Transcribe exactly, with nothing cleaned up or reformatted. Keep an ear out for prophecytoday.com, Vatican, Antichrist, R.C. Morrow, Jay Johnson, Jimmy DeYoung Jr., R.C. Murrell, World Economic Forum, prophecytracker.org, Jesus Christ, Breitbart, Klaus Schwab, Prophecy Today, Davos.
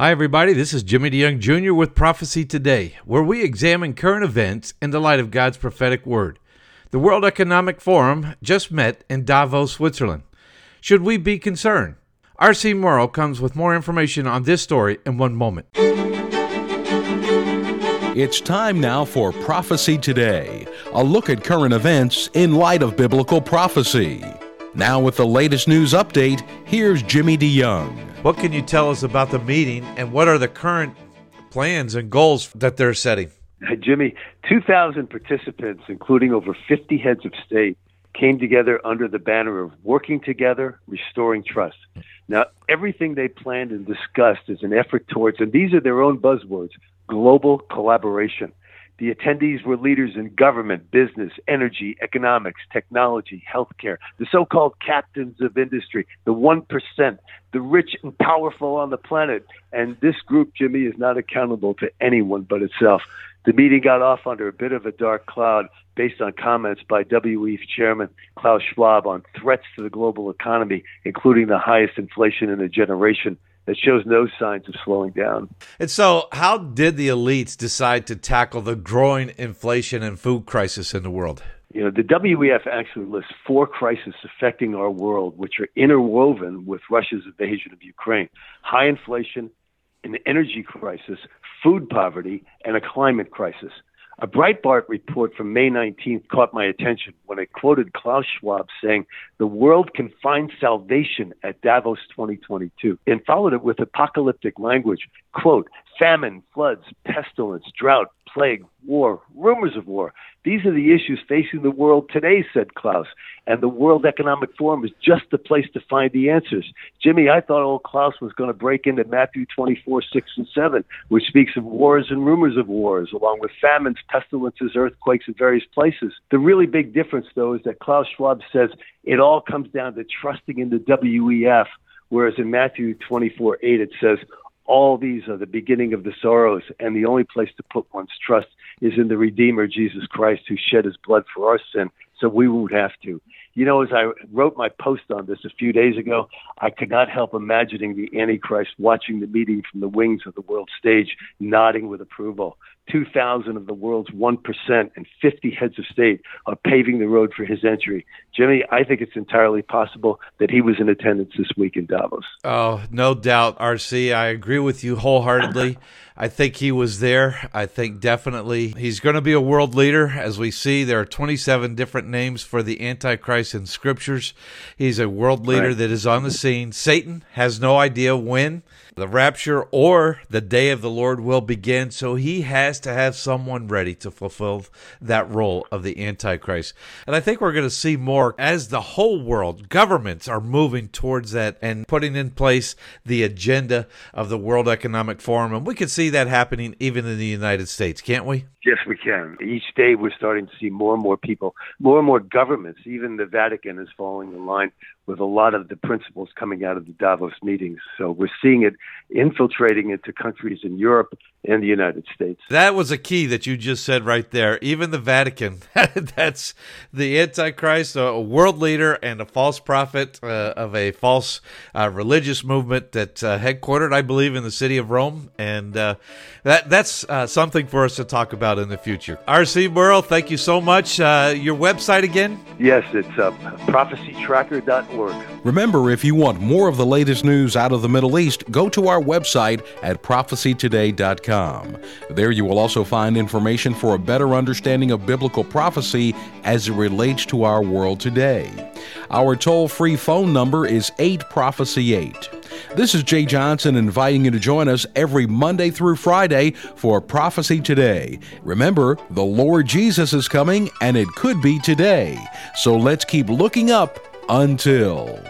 Hi everybody, this is Jimmy DeYoung Junior with Prophecy Today, where we examine current events in the light of God's prophetic word. The World Economic Forum just met in Davos, Switzerland. Should we be concerned? R C. Morrow comes with more information on this story in one moment. It's time now for Prophecy Today, a look at current events in light of biblical prophecy. Now with the latest news update, here's Jimmy DeYoung. What can you tell us about the meeting, and what are the current plans and goals that they're setting? Jimmy, two thousand participants, including over fifty heads of state, came together under the banner of working together, restoring trust. Now, everything they planned and discussed is an effort towards, and these are their own buzzwords, global collaboration. The attendees were leaders in government, business, energy, economics, technology, healthcare, the so-called captains of industry, the one percent, the rich and powerful on the planet. And this group, Jimmy, is not accountable to anyone but itself. The meeting got off under a bit of a dark cloud based on comments by W E F Chairman Klaus Schwab on threats to the global economy, including the highest inflation in a generation that shows no signs of slowing down. And so how did the elites decide to tackle the growing inflation and food crisis in the world? You know, the W E F actually lists four crises affecting our world, which are interwoven with Russia's invasion of Ukraine: high inflation, an energy crisis, food poverty, and a climate crisis. A Breitbart report from May nineteenth caught my attention when it quoted Klaus Schwab saying, "The world can find salvation at Davos twenty twenty-two," and followed it with apocalyptic language, quote, "famine, floods, pestilence, drought, plague, war, rumors of war. These are the issues facing the world today," said Klaus, "and the World Economic Forum is just the place to find the answers." Jimmy, I thought old Klaus was going to break into Matthew twenty-four, six and seven, which speaks of wars and rumors of wars, along with famines, pestilences, earthquakes in various places. The really big difference, though, is that Klaus Schwab says it all comes down to trusting in the W E F, whereas in Matthew twenty-four, eight, it says, "All these are the beginning of the sorrows, and the only place to put one's trust is in the Redeemer, Jesus Christ, who shed his blood for our sin, so we won't have to." You know, as I wrote my post on this a few days ago, I could not help imagining the Antichrist watching the meeting from the wings of the world stage, nodding with approval. two thousand of the world's one percent and fifty heads of state are paving the road for his entry. Jimmy, I think it's entirely possible that he was in attendance this week in Davos. Oh, no doubt, R C. I agree with you wholeheartedly. I think he was there. I think definitely he's going to be a world leader. As we see, there are twenty-seven different names for the Antichrist in scriptures. He's a world leader right. that is on the scene. Satan has no idea when the rapture or the day of the Lord will begin, so he has to have someone ready to fulfill that role of the Antichrist. And I think we're going to see more as the whole world, governments are moving towards that and putting in place the agenda of the World Economic Forum. And we could see that happening even in the United States, can't we? Yes, we can. Each day we're starting to see more and more people, more and more governments. Even the Vatican is following the line with a lot of the principles coming out of the Davos meetings. So we're seeing it infiltrating into countries in Europe and the United States. That was a key that you just said right there. Even the Vatican, that's the Antichrist, a world leader and a false prophet uh, of a false uh, religious movement that's uh, headquartered, I believe, in the city of Rome. And uh, that that's uh, something for us to talk about in the future. R C. Murrell, thank you so much. Uh, your website again? Yes, it's uh, prophecy tracker dot org. Remember, if you want more of the latest news out of the Middle East, go to our website at prophecy today dot com. There you will also find information for a better understanding of biblical prophecy as it relates to our world today. Our toll-free phone number is eight prophecy eight. This is Jay Johnson inviting you to join us every Monday through Friday for Prophecy Today. Remember, the Lord Jesus is coming, and it could be today. So let's keep looking up until...